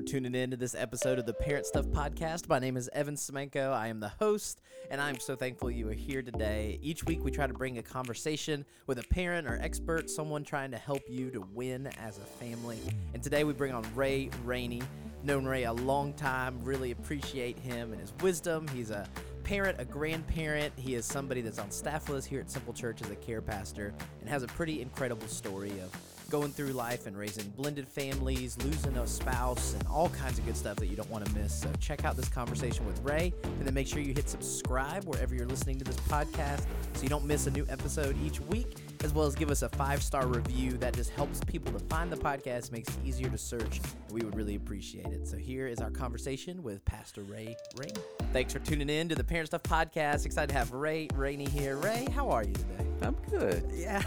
for tuning in to this episode of the Parent Stuff Podcast. My name is Evan Semenko. I am the host, and I'm so thankful you are here today. Each week, we try to bring a conversation with a parent or expert, someone trying to help you to win as a family. And today, we bring on Ray Rainey. Known Ray a long time. Really appreciate him and his wisdom. He's a parent, a grandparent. He is somebody that's on staff with us here at Simple Church as a care pastor and has a pretty incredible story of going through life and raising blended families, losing a spouse, and all kinds of good stuff that you don't want to miss. So check out this conversation with Ray, and then make sure you hit subscribe wherever you're listening to this podcast so you don't miss a new episode each week, as well as give us a 5-star review. That just helps people to find the podcast, makes it easier to search, and we would really appreciate it. So here is our conversation with Pastor Ray Rainey. Thanks for tuning in to the Parent Stuff Podcast. Excited to have Ray Rainey here. Ray, how are you today? I'm good. Yeah.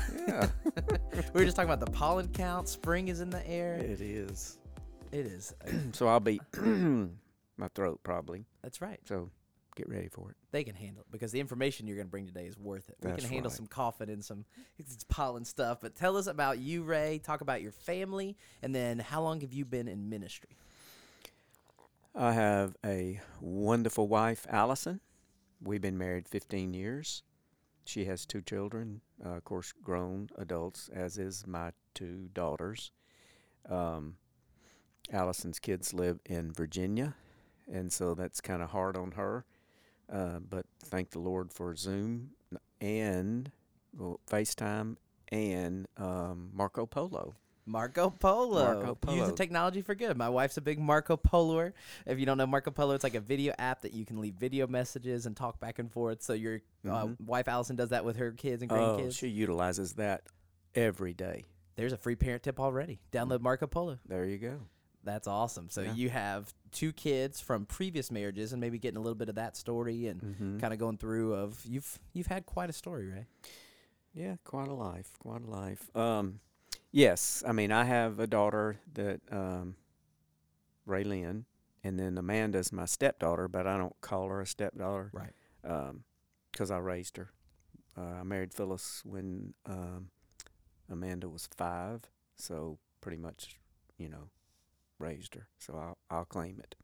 We were just talking about the pollen count. Spring is in the air. It is. So I'll be my throat probably. That's right. So get ready for it. They can handle it because the information you're going to bring today is worth it. That's we can handle right. Some coughing and some pollen stuff. But tell us about you, Ray. Talk about your family. And then how long have you been in ministry? I have a wonderful wife, Allison. We've been married 15 years. She has 2 children, of course, grown adults, as is my 2 daughters. Allison's kids live in Virginia, and so that's kind of hard on her. But thank the Lord for Zoom and FaceTime and Marco Polo. Marco Polo. Use the technology for good. My wife's a big Marco Poloer. If you don't know Marco Polo, it's like a video app that you can leave video messages and talk back and forth. So your wife, Allison, does that with her kids and grandkids. Oh, she utilizes that every day. There's a free parent tip already. Download Marco Polo. There you go. That's awesome. So you have 2 kids from previous marriages and maybe getting a little bit of that story and kind of going through of you've had quite a story, Ray. Yeah, quite a life. Yes, I mean, I have a daughter that, Raylynn, and then Amanda's my stepdaughter, but I don't call her a stepdaughter. Right. Because I raised her. I married Phyllis when Amanda was 5, so pretty much, raised her. So I'll claim it.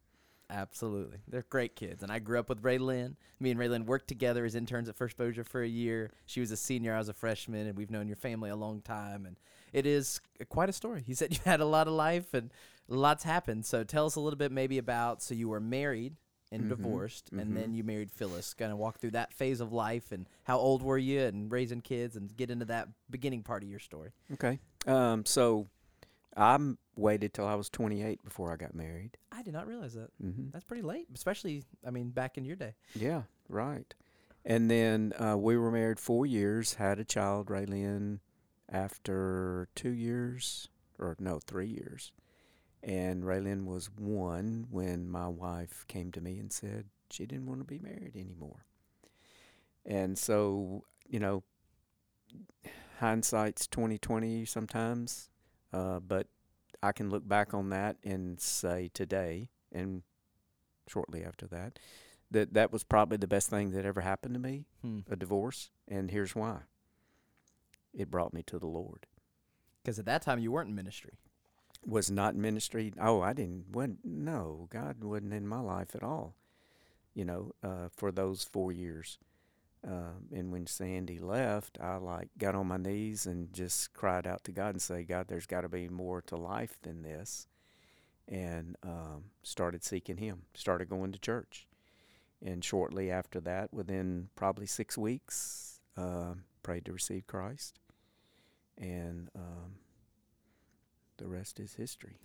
Absolutely. They're great kids. And I grew up with Raylynn. Me and Raylynn worked together as interns at First Bossier for a year. She was a senior. I was a freshman. And we've known your family a long time. And it is quite a story. You said you had a lot of life and lots happened. So tell us a little bit maybe about, so you were married and divorced, and then you married Phyllis. Kind of walk through that phase of life and how old were you and raising kids and get into that beginning part of your story. Okay. So I waited till I was 28 before I got married. I did not realize that. That's pretty late, especially, back in your day. Yeah, right. And then we were married 4 years, had a child, Raylynn, after 3 years. And Raylynn was 1 when my wife came to me and said she didn't want to be married anymore. And so, hindsight's 20/20 sometimes. But I can look back on that and say today, and shortly after that, that was probably the best thing that ever happened to me, a divorce, and here's why. It brought me to the Lord. Because at that time, you weren't in ministry. Was not in ministry. Oh, God wasn't in my life at all, for those 4 years. And when Sandy left, I got on my knees and just cried out to God and say, God, there's got to be more to life than this. And started seeking Him, started going to church. And shortly after that, within probably 6 weeks, prayed to receive Christ. And the rest is history.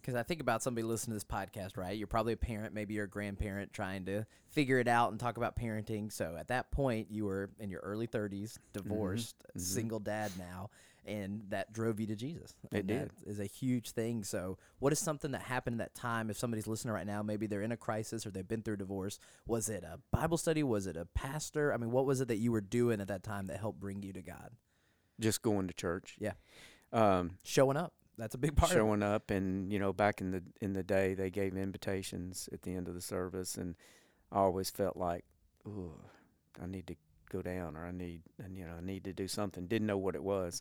Because I think about somebody listening to this podcast, right? You're probably a parent, maybe you're a grandparent trying to figure it out and talk about parenting. So at that point, you were in your early 30s, divorced, single dad now, and that drove you to Jesus. It did. That is a huge thing. So what is something that happened at that time? If somebody's listening right now, maybe they're in a crisis or they've been through a divorce. Was it a Bible study? Was it a pastor? What was it that you were doing at that time that helped bring you to God? Just going to church. Yeah. Showing up. That's a big part. Showing up, and back in the day, they gave invitations at the end of the service, and I always felt like, ooh, I need to go down, or I need to do something. Didn't know what it was,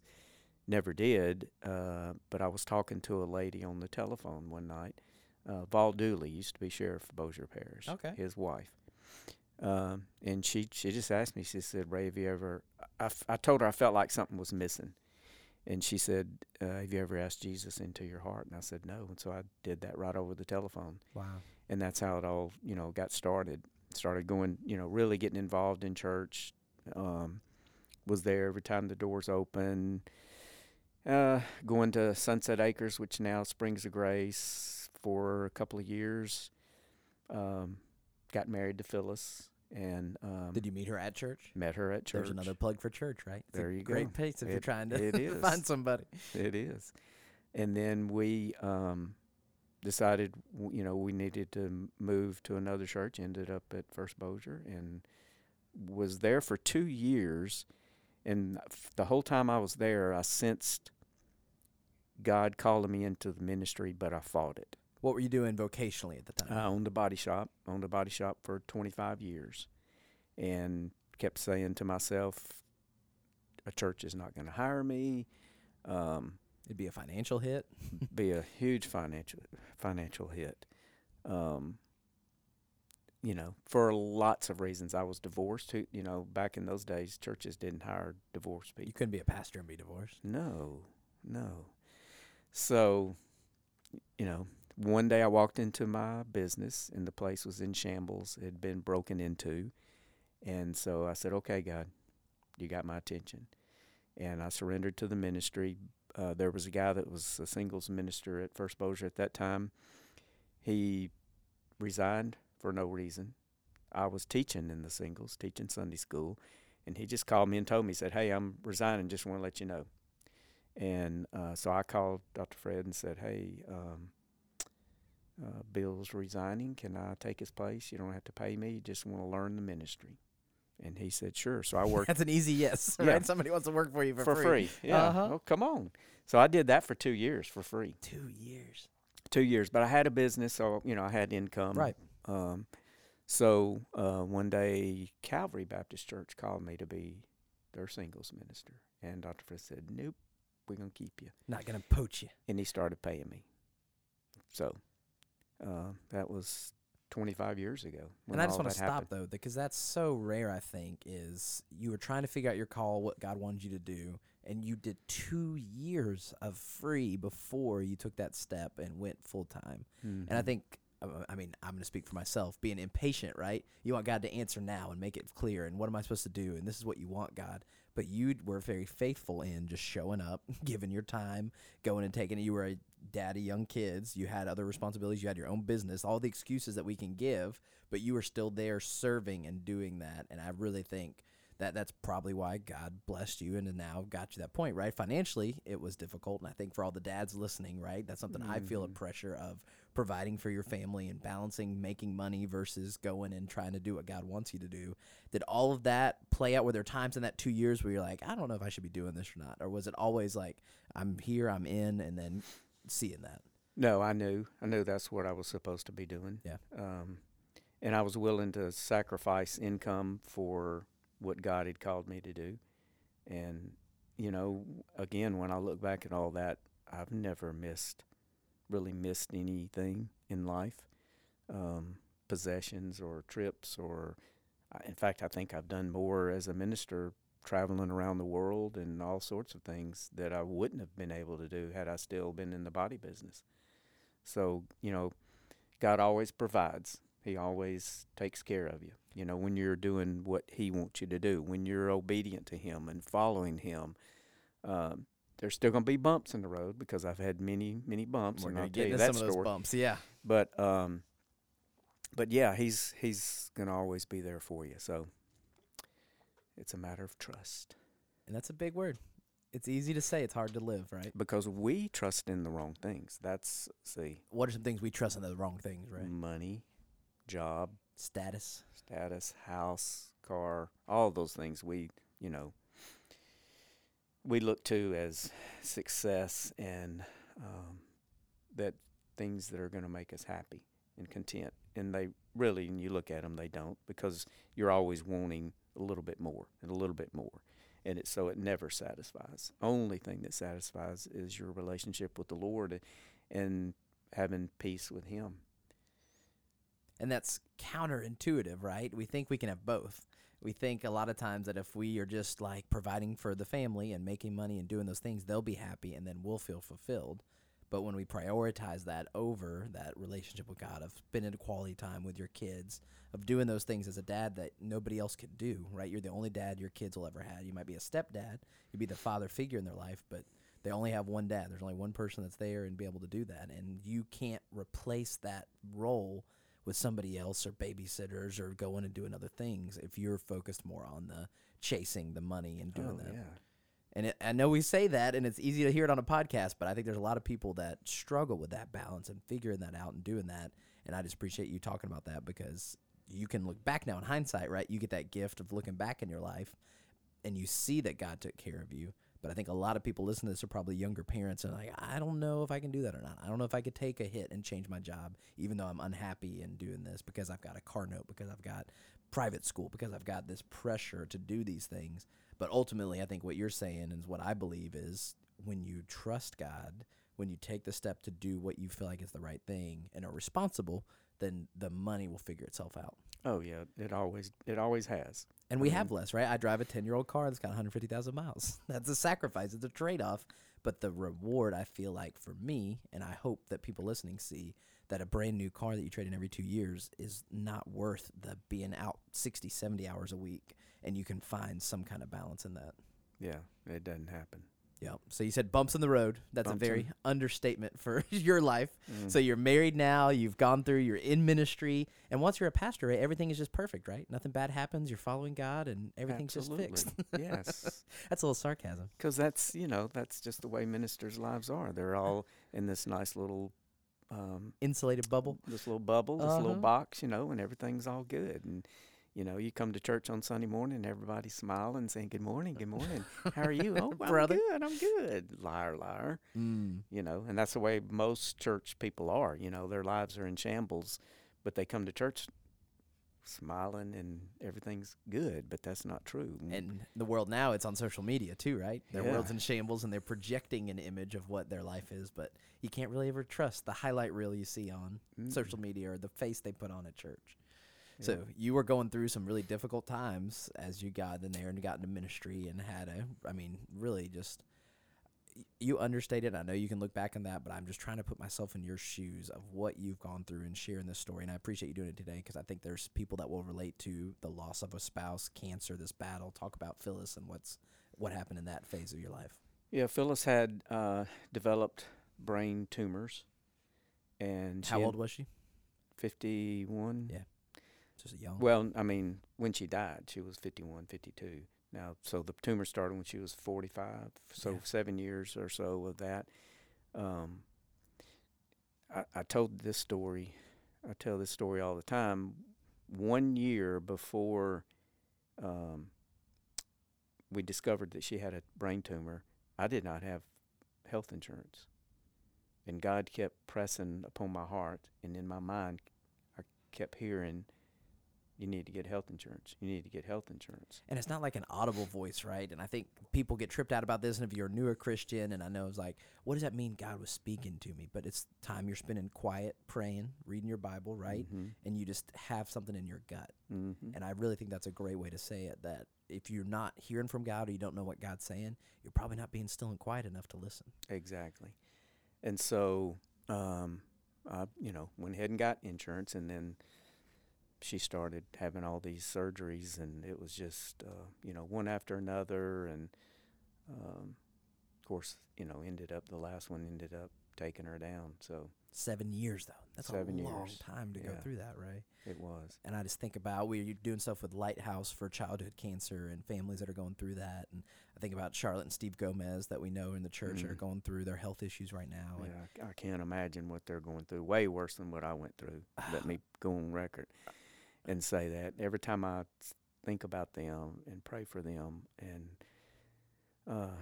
never did. But I was talking to a lady on the telephone one night, Val Dooley used to be sheriff of Bossier Parish. Okay. His wife. And she just asked me, she said, Ray, have you ever, I told her I felt like something was missing. And she said, have you ever asked Jesus into your heart? And I said, no. And so I did that right over the telephone. Wow. And that's how it all, got started. Started going, really getting involved in church. Was there every time the doors open. Going to Sunset Acres, which now Springs of Grace, for a couple of years. Got married to Phyllis, and did you meet her at church? Met her at church. There's another plug for church, right? It's there you go. Great place if you're trying to find somebody. It is. And then we decided, we needed to move to another church. Ended up at First Bossier, and was there for 2 years. And the whole time I was there, I sensed God calling me into the ministry, but I fought it. What were you doing vocationally at the time? I owned a body shop. Owned a body shop for 25 years and kept saying to myself, a church is not going to hire me. It'd be a financial hit. Be a huge financial hit. For lots of reasons. I was divorced. Back in those days, churches didn't hire divorced people. You couldn't be a pastor and be divorced. No. So, one day I walked into my business, and the place was in shambles. It had been broken into. And so I said, okay, God, you got my attention. And I surrendered to the ministry. There was a guy that was a singles minister at First Bossier at that time. He resigned for no reason. I was teaching in the singles, teaching Sunday school. And he just called me and told me, he said, hey, I'm resigning, just want to let you know. And so I called Dr. Fred and said, hey, Bill's resigning. Can I take his place? You don't have to pay me. You just want to learn the ministry. And he said, sure. So I worked. That's an easy yes. Yeah. Right? Somebody wants to work for you for free. Yeah. Uh-huh. Oh, come on. So I did that for 2 years for free. 2 years. 2 years. But I had a business, so, I had income. Right. So one day, Calvary Baptist Church called me to be their singles minister. And Dr. Fred said, nope, we're going to keep you. Not going to poach you. And he started paying me. So... that was 25 years ago. And I just want to stop, though, because that's so rare, I think, is you were trying to figure out your call, what God wanted you to do, and you did 2 years of free before you took that step and went full-time. Mm-hmm. And I think, I'm going to speak for myself, being impatient, right? You want God to answer now and make it clear, and what am I supposed to do, and this is what you want, God. But you were very faithful in just showing up, giving your time, going and taking it. You were a daddy, young kids. You had other responsibilities. You had your own business, all the excuses that we can give, but you were still there serving and doing that. And I really think that that's probably why God blessed you and now got you to that point, right? Financially, it was difficult. And I think for all the dads listening, right, that's something I feel a pressure of providing for your family and balancing making money versus going and trying to do what God wants you to do. Did all of that play out? Were there times in that 2 years where you're like, I don't know if I should be doing this or not? Or was it always like, I'm here, I'm in, and then seeing that? No, I knew that's what I was supposed to be doing. Yeah. And I was willing to sacrifice income for what God had called me to do. And, again, when I look back at all that, I've never really missed anything in life, possessions or trips, or in fact, I think I've done more as a minister traveling around the world and all sorts of things that I wouldn't have been able to do had I still been in the body business. So, God always provides. He always takes care of you, when you're doing what he wants you to do, when you're obedient to him and following him. There's still going to be bumps in the road, because I've had many, many bumps. We're going to get into some of those bumps, yeah. But yeah, he's going to always be there for you. So it's a matter of trust. And that's a big word. It's easy to say. It's hard to live, right? Because we trust in the wrong things. What are some things we trust in the wrong things, right? Money, job. Status, house, car, all those things we look to as success and that things that are going to make us happy and content. And they really, when you look at them, they don't, because you're always wanting a little bit more and a little bit more. And so it never satisfies. Only thing that satisfies is your relationship with the Lord and having peace with Him. And that's counterintuitive, right? We think we can have both. We think a lot of times that if we are just like providing for the family and making money and doing those things, they'll be happy and then we'll feel fulfilled. But when we prioritize that over that relationship with God, of spending quality time with your kids, of doing those things as a dad that nobody else could do, right? You're the only dad your kids will ever have. You might be a stepdad. You'd be the father figure in their life, but they only have one dad. There's only one person that's there and be able to do that. And you can't replace that role with somebody else or babysitters or going and doing other things if you're focused more on the chasing the money and doing that. Yeah. And I know we say that, and it's easy to hear it on a podcast, but I think there's a lot of people that struggle with that balance and figuring that out and doing that. And I just appreciate you talking about that, because you can look back now in hindsight, right? You get that gift of looking back in your life, and you see that God took care of you. But I think a lot of people listening to this are probably younger parents and like, I don't know if I can do that or not. I don't know if I could take a hit and change my job, even though I'm unhappy in doing this, because I've got a car note, because I've got private school, because I've got this pressure to do these things. But ultimately, I think what you're saying and what I believe is when you trust God, when you take the step to do what you feel like is the right thing and are responsible, then the money will figure itself out. Oh, yeah. It always has. And we have less, right? I drive a 10-year-old car that's got 150,000 miles. That's a sacrifice. It's a trade-off. But the reward, I feel like, for me, and I hope that people listening see, that a brand-new car that you trade in every 2 years is not worth the being out 60, 70 hours a week, and you can find some kind of balance in that. Yeah, it doesn't happen. Yeah. So you said bumps in the road. That's a very understatement for your life. Mm. So you're married now. You've gone through. You're in ministry. And once you're a pastor, right, everything is just perfect, right? Nothing bad happens. You're following God, and everything's just fixed. Yes. That's a little sarcasm. Because that's just the way ministers' lives are. They're all in this nice little insulated bubble. This little bubble, this little box, and everything's all good. And you come to church on Sunday morning, everybody's smiling, saying, "Good morning, good morning. How are you?" "Oh, brother, I'm good. Liar, liar. Mm. And that's the way most church people are. Their lives are in shambles, but they come to church smiling and everything's good, but that's not true. And the world now, it's on social media too, right? Their world's in shambles, and they're projecting an image of what their life is, but you can't really ever trust the highlight reel you see on social media or the face they put on at church. So you were going through some really difficult times as you got in there and got into ministry and had you understated. I know you can look back on that, but I'm just trying to put myself in your shoes of what you've gone through and sharing this story. And I appreciate you doing it today, because I think there's people that will relate to the loss of a spouse, cancer, this battle. Talk about Phyllis and what happened in that phase of your life. Yeah, Phyllis had developed brain tumors. And how old was she? 51. Yeah. Well, I mean, when she died, she was 51, 52. Now, so the tumor started when she was 45, so 7 years or so of that. I tell this story all the time. 1 year before we discovered that she had a brain tumor, I did not have health insurance. And God kept pressing upon my heart, and in my mind, I kept hearing, "You need to get health insurance. You need to get health insurance." And it's not like an audible voice, right? And I think people get tripped out about this. And if you're a newer Christian, and I know it's like, what does that mean God was speaking to me? But it's time you're spending quiet, praying, reading your Bible, right? Mm-hmm. And you just have something in your gut. Mm-hmm. And I really think that's a great way to say it, that if you're not hearing from God or you don't know what God's saying, you're probably not being still and quiet enough to listen. Exactly. And so, I went ahead and got insurance, and then she started having all these surgeries, and it was just, one after another. And, of course, the last one ended up taking her down. So 7 years, though. That's a long time to go through that, right? It was. And I just think about, we're doing stuff with Lighthouse for childhood cancer and families that are going through that. And I think about Charlotte and Steve Gomez that we know in the church that are going through their health issues right now. Yeah, I can't imagine what they're going through. Way worse than what I went through. Let me go on record and say that every time I think about them and pray for them, and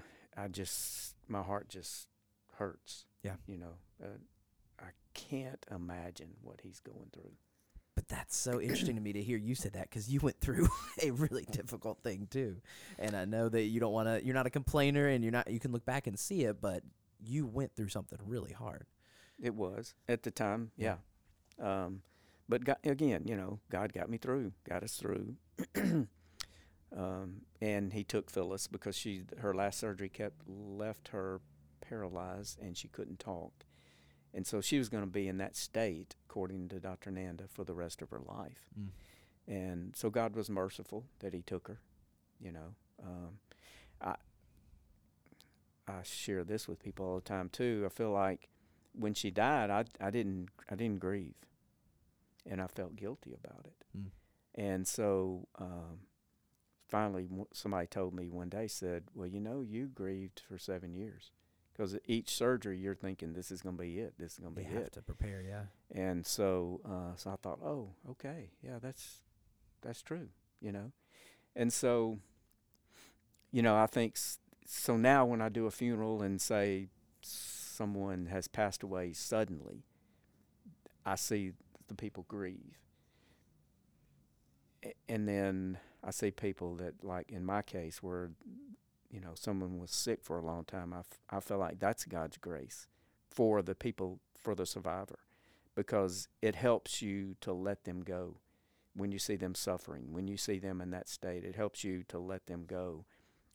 my heart just hurts. Yeah, I can't imagine what he's going through. But that's so interesting to me to hear you say that, because you went through a really difficult thing too, and I know that you don't want to. You're not a complainer, and you can look back and see it, but you went through something really hard. It was at the time, yeah. But God, again, you know, God got me through, got us through. And he took Phyllis because her last surgery left her paralyzed and she couldn't talk. And so she was going to be in that state, according to Dr. Nanda, for the rest of her life. Mm. And so God was merciful that he took her, you know. I share this with people all the time, too. I feel like when she died, I didn't grieve. And I felt guilty about it. Mm. And so finally somebody told me one day, said, well, you know, you grieved for 7 years. Because each surgery, you're thinking, this is going to be it. This is going to be it. You have to prepare, yeah. And so so I thought, oh, okay, yeah, that's true, you know. And so, you know, I think, so now when I do a funeral and say someone has passed away suddenly, I see the people grieve. And then I see people that, like in my case, were, you know, someone was sick for a long time. I feel like that's God's grace for the people, for the survivor, because it helps you to let them go. When you see them suffering, when you see them in that state, it helps you to let them go,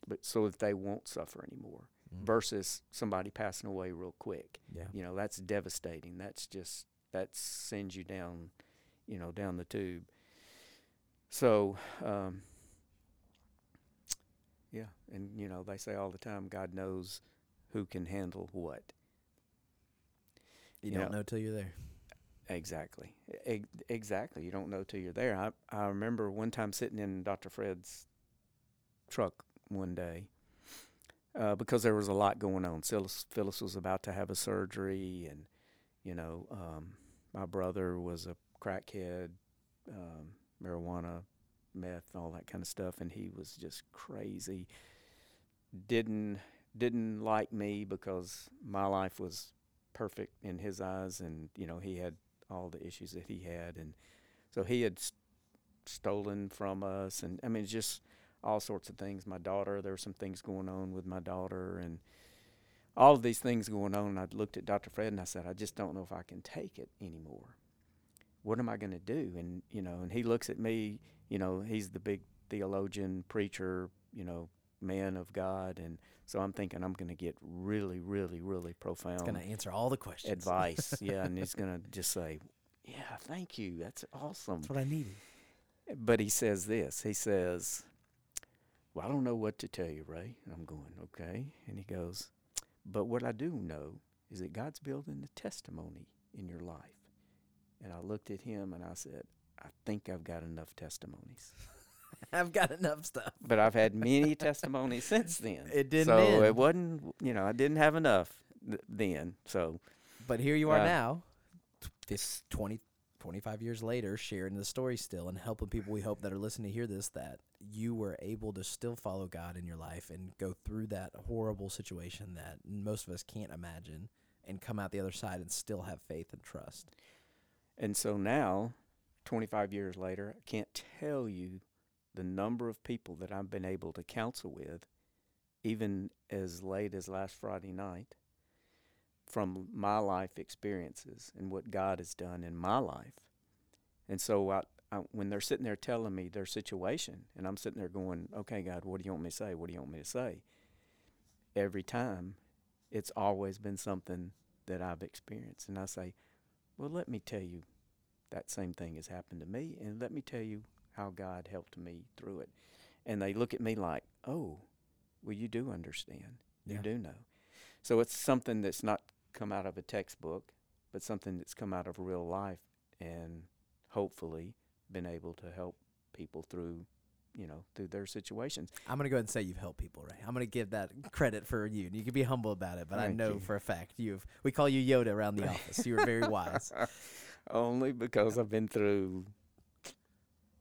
but so that they won't suffer anymore. Mm. Versus somebody passing away real quick. Yeah. You know, that's devastating. That sends you down, you know, down the tube. So, yeah, and, you know, they say all the time, God knows who can handle what. You don't know till you're there. Exactly. Exactly. You don't know till you're there. I remember one time sitting in Dr. Fred's truck one day because there was a lot going on. Phyllis was about to have a surgery, and, you know, my brother was a crackhead, marijuana, meth, all that kind of stuff, and he was just crazy. Didn't like me because my life was perfect in his eyes, and you know he had all the issues that he had, and so he had stolen from us, and I mean just all sorts of things. My daughter, there were some things going on with my daughter, and all of these things going on. And I looked at Dr. Fred and I said, I just don't know if I can take it anymore. What am I going to do? And, you know, and he looks at me, you know, he's the big theologian, preacher, you know, man of God. And so I'm thinking I'm going to get really, really, really profound. It's going to answer all the questions. Advice. Yeah. And he's going to just say, yeah, thank you. That's awesome. That's what I needed. But he says this. He says, well, I don't know what to tell you, Ray. And I'm going, okay. And he goes, but what I do know is that God's building the testimony in your life. And I looked at him and I said, I think I've got enough testimonies. I've got enough stuff. But I've had many testimonies since then. It didn't so end. It wasn't, you know, I didn't have enough then. So, but here you are now, this 20, 25 years later, sharing the story still and helping people we hope that are listening to hear this, that you were able to still follow God in your life and go through that horrible situation that most of us can't imagine and come out the other side and still have faith and trust. And so now, 25 years later, I can't tell you the number of people that I've been able to counsel with, even as late as last Friday night, from my life experiences and what God has done in my life. And so I, when they're sitting there telling me their situation, and I'm sitting there going, okay, God, what do you want me to say? What do you want me to say? Every time, it's always been something that I've experienced. And I say, well, let me tell you that same thing has happened to me, and let me tell you how God helped me through it. And they look at me like, oh, well, you do understand. Yeah. You do know. So it's something that's not come out of a textbook, but something that's come out of real life and hopefully been able to help people through, you know, through their situations. I'm going to go ahead and say you've helped people, Ray. I'm going to give that credit for you. And you can be humble about it, but thank I know you. For a fact you've, we call you Yoda around the office. You were very wise. Only because I've been through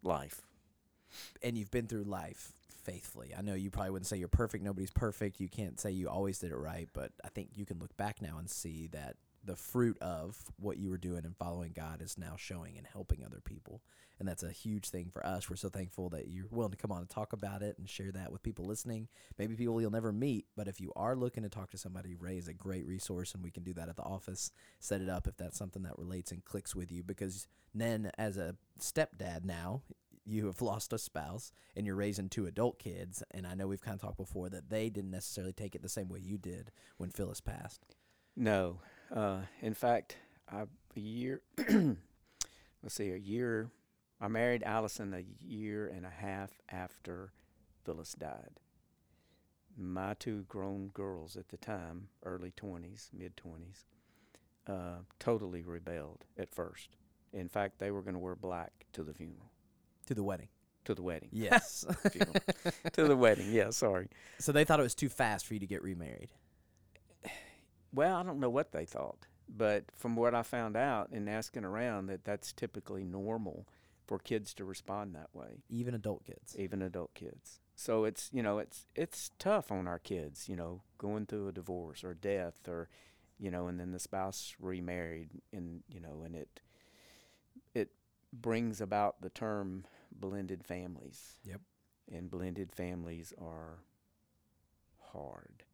life. And you've been through life faithfully. I know you probably wouldn't say you're perfect. Nobody's perfect. You can't say you always did it right, but I think you can look back now and see that the fruit of what you were doing and following God is now showing and helping other people. And that's a huge thing for us. We're so thankful that you're willing to come on and talk about it and share that with people listening. Maybe people you'll never meet, but if you are looking to talk to somebody, Ray is a great resource, and we can do that at the office. Set it up if that's something that relates and clicks with you, because then as a stepdad now, you have lost a spouse and you're raising two adult kids. And I know we've kind of talked before that they didn't necessarily take it the same way you did when Phyllis passed. No. In fact, I married Allison 1.5 years after Phyllis died. My two grown girls at the time, early 20s, mid-20s, totally rebelled at first. In fact, they were going to wear black to the funeral. To the wedding. To the wedding. Yes. To the wedding. Yeah, sorry. So they thought it was too fast for you to get remarried. Well, I don't know what they thought, but from what I found out in asking around, that's typically normal for kids to respond that way. Even adult kids. So it's tough on our kids, going through a divorce or death or, and then the spouse remarried and, and it brings about the term blended families. Yep. And blended families are hard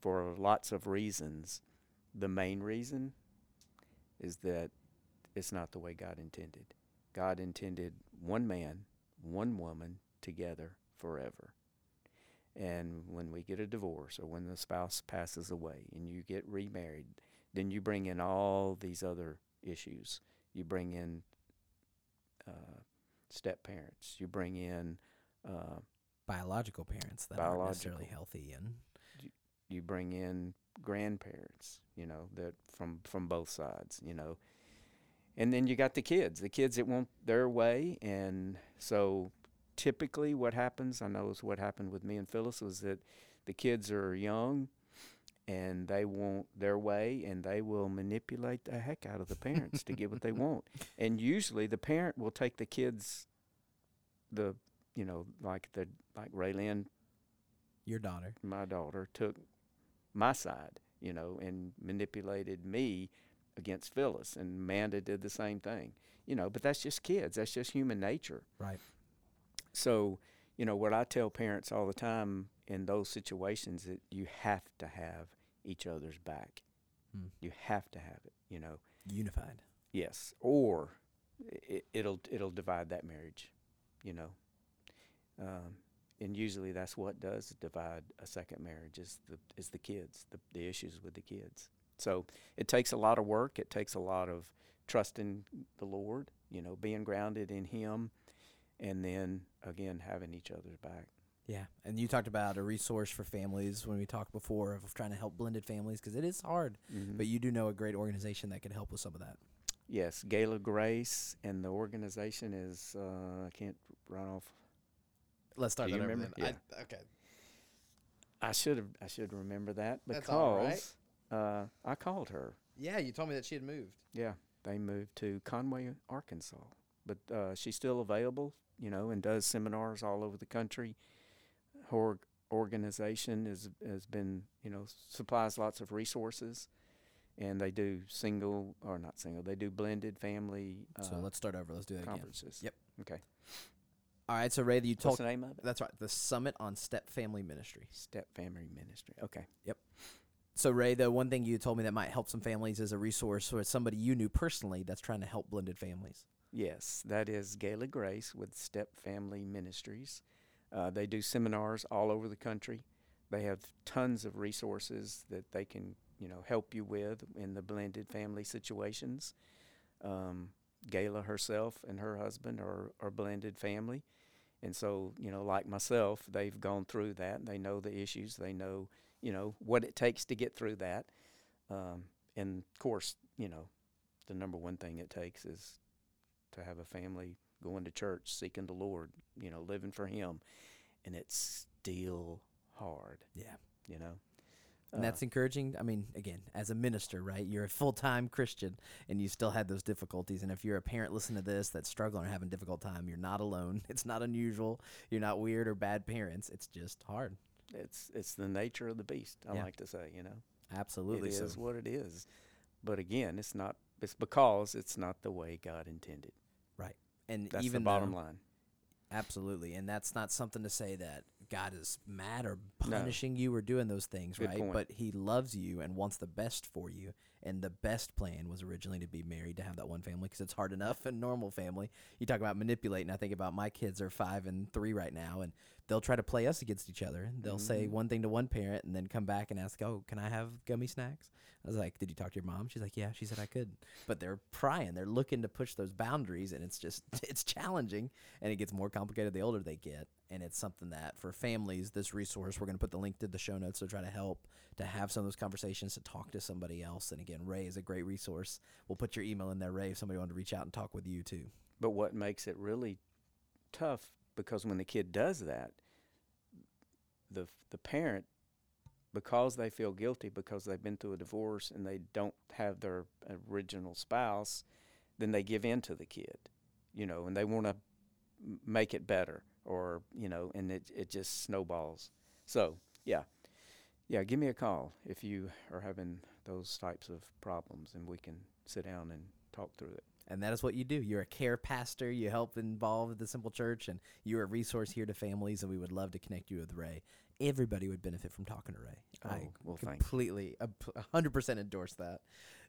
for lots of reasons. The main reason is that it's not the way God intended. God intended one man, one woman together forever. And when we get a divorce or when the spouse passes away and you get remarried, then you bring in all these other issues. You bring in step parents. You bring in biological parents that aren't necessarily healthy, and you bring in grandparents, that from both sides, and then you got the kids that want their way. And so typically what happens, I know is what happened with me and Phyllis, was that the kids are young and they want their way, and they will manipulate the heck out of the parents to get what they want. And usually the parent will take the kids, like Raylynn, your daughter, my daughter, took my side, and manipulated me against Phyllis, and Amanda did the same thing, but that's just kids. That's just human nature. Right. So, what I tell parents all the time in those situations, that you have to have each other's back. Mm. You have to have it, Unified. Yes. Or it'll divide that marriage, and usually that's what does divide a second marriage is the kids, the issues with the kids. So it takes a lot of work. It takes a lot of trusting the Lord, being grounded in Him, and then, again, having each other's back. Yeah, and you talked about a resource for families when we talked before of trying to help blended families, because it is hard, mm-hmm. But you do know a great organization that can help with some of that. Yes, Gayle Grace, and the organization is, I can't run off. Let's start. Do you remember? Yeah. Okay. I should remember that, because that's all right. I called her. Yeah, you told me that she had moved. Yeah, they moved to Conway, Arkansas, but she's still available, and does seminars all over the country. Her organization has been, supplies lots of resources, and they do they do blended family. So let's start over. Let's do that conferences. Again. Yep. Okay. All right, so Ray, you told... What's the name of it? That's right, the Summit on Step Family Ministry. Step Family Ministry, okay. Yep. So, Ray, the one thing you told me that might help some families is a resource for somebody you knew personally that's trying to help blended families. Yes, that is Gayle Grace with Step Family Ministries. They do seminars all over the country. They have tons of resources that they can, help you with in the blended family situations. Gayle herself and her husband are blended family. And so, like myself, they've gone through that. They know the issues. They know, what it takes to get through that. And, of course, the number one thing it takes is to have a family going to church, seeking the Lord, living for Him. And it's still hard. Yeah. And that's encouraging. I mean, again, as a minister, right, you're a full-time Christian, and you still had those difficulties. And if you're a parent listening to this that's struggling or having a difficult time, you're not alone. It's not unusual. You're not weird or bad parents. It's just hard. It's the nature of the beast, I like to say, Absolutely. It is what it is. But again, it's not. It's because it's not the way God intended. Right. And that's even the bottom line. Absolutely. And that's not something to say that God is mad or punishing you or doing those things, good right? Point. But he loves you and wants the best for you. And the best plan was originally to be married, to have that one family, because it's hard enough in normal family. You talk about manipulating. I think about my kids are 5 and 3 right now, and they'll try to play us against each other. They'll say one thing to one parent and then come back and ask, oh, can I have gummy snacks? I was like, did you talk to your mom? She's like, yeah, she said I could. But they're prying. They're looking to push those boundaries, and it's just it's challenging, and it gets more complicated the older they get. And it's something that for families, this resource, we're going to put the link to the show notes to try to help, to have some of those conversations, to talk to somebody else. And again, Ray is a great resource. We'll put your email in there, Ray, if somebody wanted to reach out and talk with you too. But what makes it really tough, because when the kid does that, the parent, because they feel guilty, because they've been through a divorce and they don't have their original spouse, then they give in to the kid, you know, and they want to make it better. Or, you know, and it just snowballs. So, yeah, give me a call if you are having those types of problems, and we can sit down and talk through it. And that is what you do. You're a care pastor. You help involve the Simple Church, and you're a resource here to families, and we would love to connect you with Ray. Everybody would benefit from talking to Ray. I completely, 100% endorse that.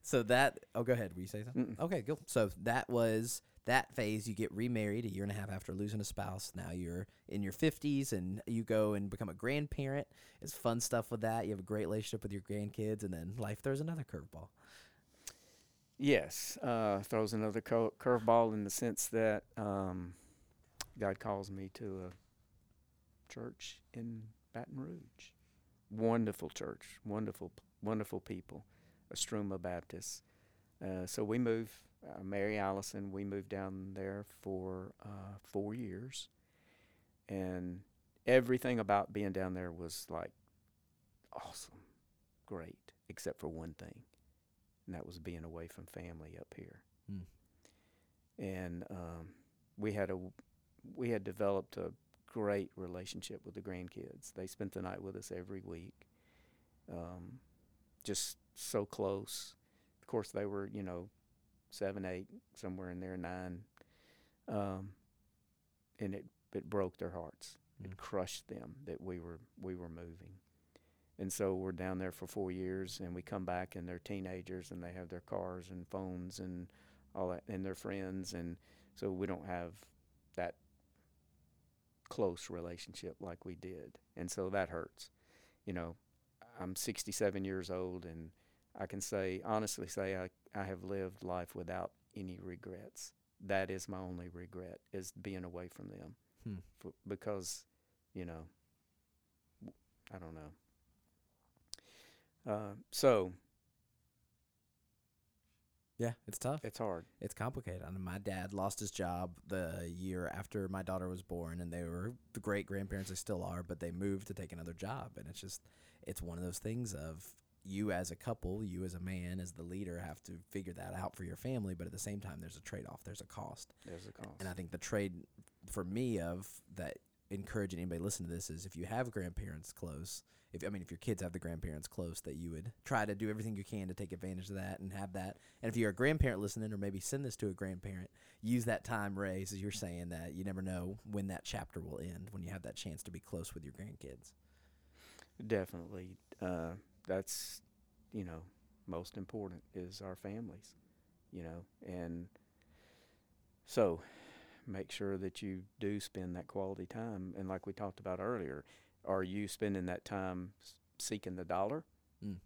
So go ahead. Will you say something? Mm-mm. Okay, cool. So that was... that phase, you get remarried 1.5 years after losing a spouse. Now you're in your 50s, and you go and become a grandparent. It's fun stuff with that. You have a great relationship with your grandkids, and then life throws another curveball. Yes, throws another curveball in the sense that God calls me to a church in Baton Rouge. Wonderful church, wonderful people, Estrema Baptists. So we move... Mary Allison, we moved down there for 4 years, and everything about being down there was like awesome, great, except for one thing, and that was being away from family up here. Mm. And we had developed a great relationship with the grandkids. They spent the night with us every week, just so close. Of course, they were, 7, 8, somewhere in there, 9, and it broke their hearts. Mm. It crushed them that we were moving, and so we're down there for 4 years, and we come back, and they're teenagers, and they have their cars and phones and all that, and their friends, and so we don't have that close relationship like we did, and so that hurts. I'm 67 years old, and I can honestly say I have lived life without any regrets. That is my only regret, is being away from them. Hmm. Because, I don't know. So. Yeah, it's tough. It's hard. It's complicated. I mean, my dad lost his job the year after my daughter was born, and they were the great-grandparents. They still are, but they moved to take another job. And it's one of those things of, you as a couple, you as a man, as the leader, have to figure that out for your family. But at the same time, there's a trade-off. There's a cost. And I think the trade for me of that, encouraging anybody listen to this, is if you have grandparents close, if your kids have the grandparents close, that you would try to do everything you can to take advantage of that and have that. And if you're a grandparent listening, or maybe send this to a grandparent, use that time, Ray, as you're saying, that you never know when that chapter will end, when you have that chance to be close with your grandkids. Definitely. That's, most important is our families, and so make sure that you do spend that quality time. And like we talked about earlier, are you spending that time seeking the dollar,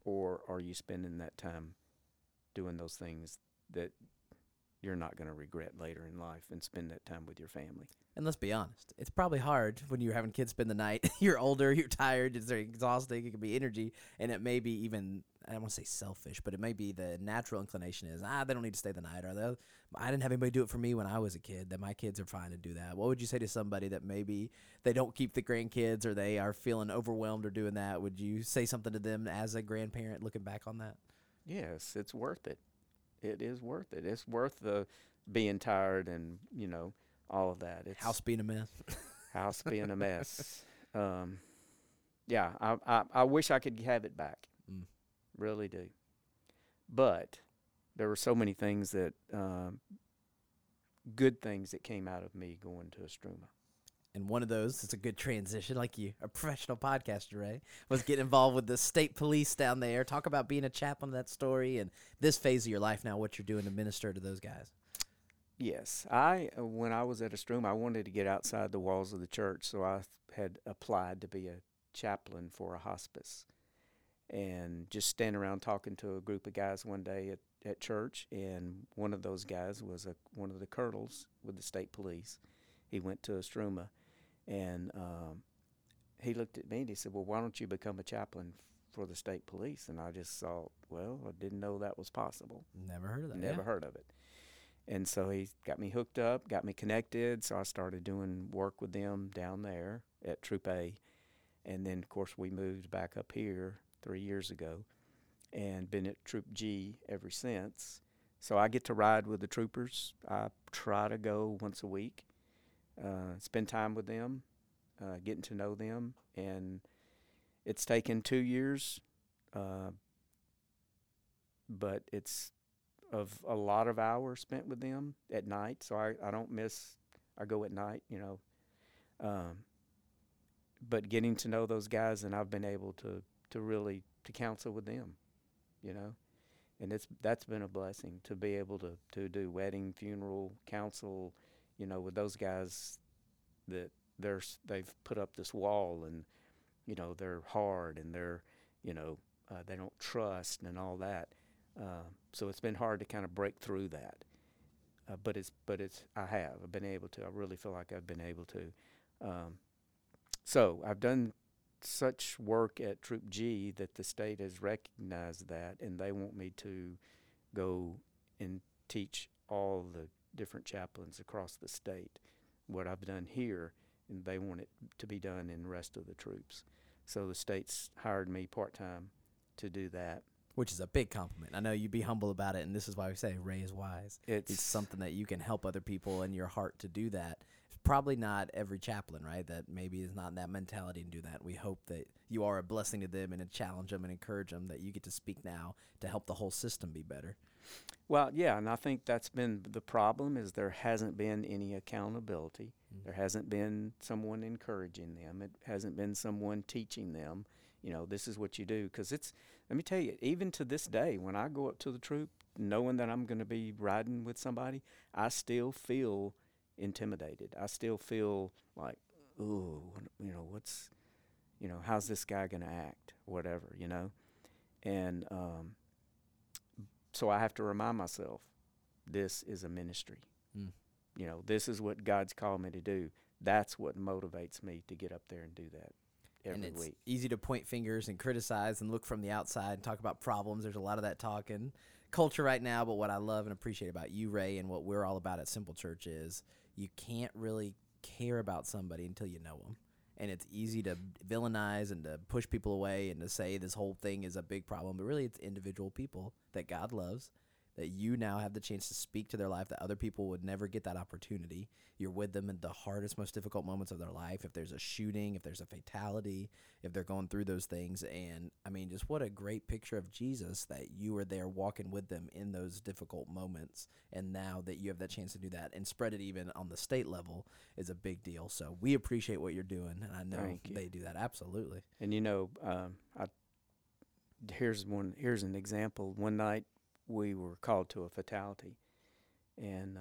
or are you spending that time doing those things that you're not going to regret later in life, and spend that time with your family? And let's be honest, it's probably hard when you're having kids spend the night. You're older, you're tired, it's very exhausting, it can be energy, and it may be even, I don't want to say selfish, but it may be the natural inclination is, they don't need to stay the night, or I didn't have anybody do it for me when I was a kid, that my kids are fine to do that. What would you say to somebody that maybe they don't keep the grandkids, or they are feeling overwhelmed or doing that? Would you say something to them as a grandparent looking back on that? Yes, it's worth it. It is worth it. It's worth the being tired and, all of that. It's house being a mess. House being a mess. I wish I could have it back. Mm. Really do. But there were so many things that, good things that came out of me going to Estrema. And one of those, it's a good transition, like you, a professional podcaster, Ray, was getting involved with the state police down there. Talk about being a chaplain, that story, and this phase of your life now, what you're doing to minister to those guys. Yes. When I was at Estrema, I wanted to get outside the walls of the church, so I had applied to be a chaplain for a hospice. And just standing around talking to a group of guys one day at church, and one of those guys was one of the colonels with the state police. He went to Estrema, and he looked at me and he said, well, why don't you become a chaplain for the state police? And I just thought, well, I didn't know that was possible. Never heard of that. Never heard of it. And so he got me hooked up, got me connected, so I started doing work with them down there at Troop A. And then, of course, we moved back up here 3 years ago and been at Troop G ever since. So I get to ride with the troopers. I try to go once a week, spend time with them, getting to know them. And it's taken 2 years, but it's of a lot of hours spent with them at night. So I don't miss, I go at night, you know. But getting to know those guys, and I've been able to really counsel with them, you know. And that's been a blessing to be able to do wedding, funeral, counsel, you know, with those guys that they've put up this wall, and, you know, they're hard and they're, you know, they don't trust and all that. So it's been hard to kind of break through that, I've been able to. I really feel like I've been able to. So I've done such work at Troop G that the state has recognized that, and they want me to go and teach all the different chaplains across the state what I've done here, and they want it to be done in the rest of the troops. So the state's hired me part-time to do that. Which is a big compliment. I know you be humble about it, and this is why we say Ray is wise. It's something that you can help other people in your heart to do that. It's probably not every chaplain, right, that maybe is not in that mentality to do that. We hope that you are a blessing to them and to challenge them and encourage them, that you get to speak now to help the whole system be better. Well, yeah, and I think that's been the problem, is there hasn't been any accountability. Mm-hmm. There hasn't been someone encouraging them. It hasn't been someone teaching them. You know, this is what you do, because let me tell you, even to this day, when I go up to the troop, knowing that I'm going to be riding with somebody, I still feel intimidated. I still feel like, ooh, you know, what's, you know, how's this guy going to act, whatever, you know? And so I have to remind myself, this is a ministry. Mm. You know, this is what God's called me to do. That's what motivates me to get up there and do that. And it's easy to point fingers and criticize and look from the outside and talk about problems. There's a lot of that talk in culture right now, but what I love and appreciate about you, Ray, and what we're all about at Simple Church is you can't really care about somebody until you know them. And it's easy to villainize and to push people away and to say this whole thing is a big problem, but really it's individual people that God loves, that you now have the chance to speak to their life, that other people would never get that opportunity. You're with them in the hardest, most difficult moments of their life. If there's a shooting, if there's a fatality, if they're going through those things. And, I mean, just what a great picture of Jesus, that you were there walking with them in those difficult moments. And now that you have that chance to do that and spread it even on the state level is a big deal. So we appreciate what you're doing, and I know they do that. Absolutely. And, you know, here's an example. One night, we were called to a fatality, and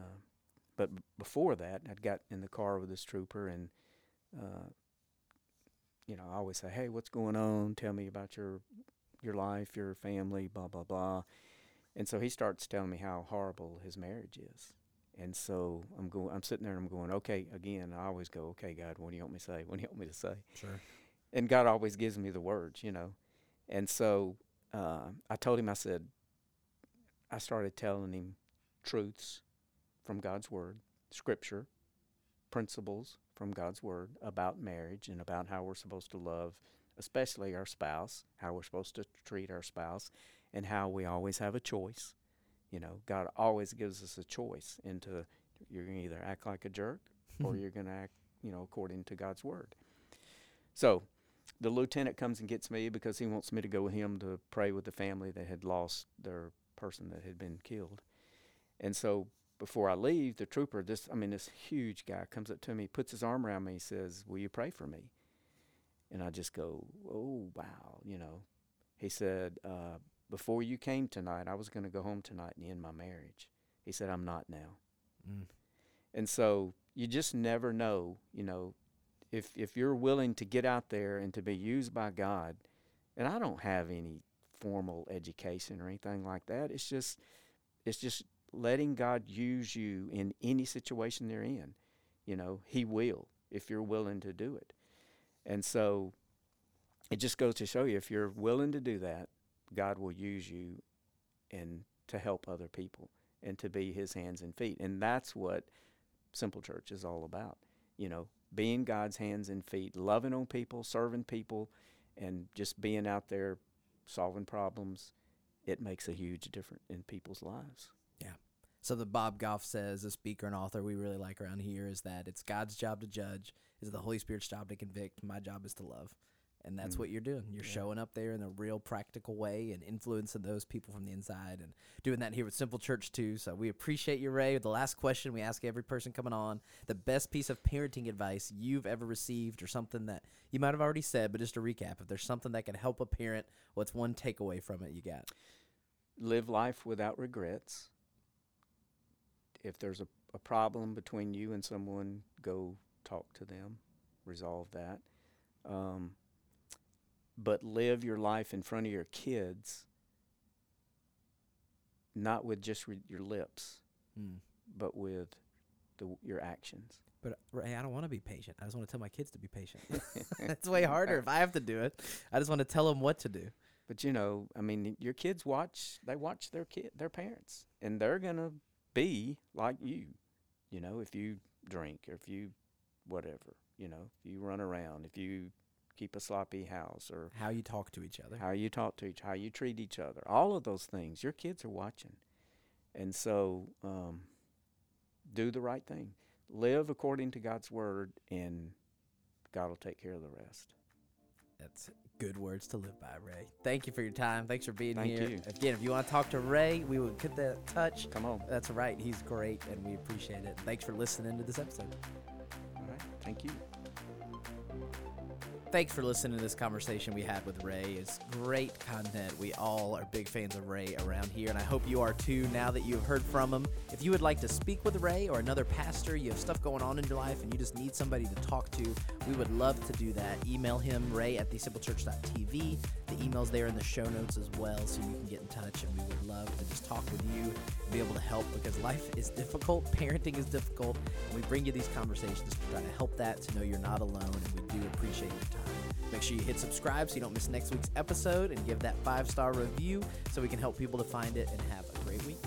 but before that, I'd got in the car with this trooper, and you know, I always say, "Hey, what's going on? Tell me about your life, your family, blah blah blah." And so he starts telling me how horrible his marriage is, and so I'm sitting there, and I'm going, "Okay." Again, I always go, "Okay, God, what do you want me to say? What do you want me to say?" Sure. And God always gives me the words, you know. And so I told him, I said, I started telling him truths from God's Word, Scripture, principles from God's Word about marriage and about how we're supposed to love, especially our spouse, how we're supposed to treat our spouse, and how we always have a choice. You know, God always gives us a choice into, you're going to either act like a jerk or you're going to act, you know, according to God's Word. So The lieutenant comes and gets me because he wants me to go with him to pray with the family that had lost their person that had been killed. And so before I leave, the trooper, this huge guy, comes up to me, puts his arm around me, says, "Will you pray for me?" And I just go, "Oh, wow," you know. He said, "Before you came tonight, I was going to go home tonight and end my marriage." He said, "I'm not now." Mm. And so you just never know, you know, if you're willing to get out there and to be used by God. And I don't have any formal education or anything like that. It's just letting God use you in any situation they're in. You know, he will, if you're willing to do it. And so it just goes to show you, if you're willing to do that, God will use you and to help other people and to be his hands and feet. And that's what Simple Church is all about, you know, being God's hands and feet, loving on people, serving people, and just being out there solving problems. It makes a huge difference in people's lives. Yeah. So the Bob Goff says, a speaker and author we really like around here, is that it's God's job to judge, is the Holy Spirit's job to convict, my job is to love. And that's what you're doing. You're showing up there in a real practical way and influencing those people from the inside, and doing that here with Simple Church too. So we appreciate you, Ray. The last question we ask every person coming on, the best piece of parenting advice you've ever received, or something that you might have already said, but just to recap, if there's something that can help a parent, what's one takeaway from it you got? Live life without regrets. If there's a problem between you and someone, go talk to them, resolve that. But live your life in front of your kids, not with just your lips, but with your actions. But Ray, I don't want to be patient. I just want to tell my kids to be patient. That's way harder if I have to do it. I just want to tell them what to do. But, you know, I mean, your kids watch their parents, and they're going to be like you, you know, if you drink or if you whatever, you know, if you run around, if you keep a sloppy house, or how you treat each other, all of those things your kids are watching. And so do the right thing, live according to God's word, and God will take care of the rest. That's good words to live by, Ray. Thank you for your time. Thanks for being here. You. Again, if you want to talk to Ray, we will get that in touch. Come on. That's right. He's great, and we appreciate it. Thanks for listening to this episode. All right. Thank you. Thanks for listening to this conversation we had with Ray. It's great content. We all are big fans of Ray around here, and I hope you are too now that you've heard from him. If you would like to speak with Ray or another pastor, you have stuff going on in your life and you just need somebody to talk to, we would love to do that. Email him, ray@thesimplechurch.tv. The email's there in the show notes as well, so you can get in touch, and we would love to just talk with you and be able to help, because life is difficult, parenting is difficult, and we bring you these conversations to try to help that, to know you're not alone, and we do appreciate your time. Make sure you hit subscribe so you don't miss next week's episode, and give that 5-star review so we can help people to find it, and have a great week.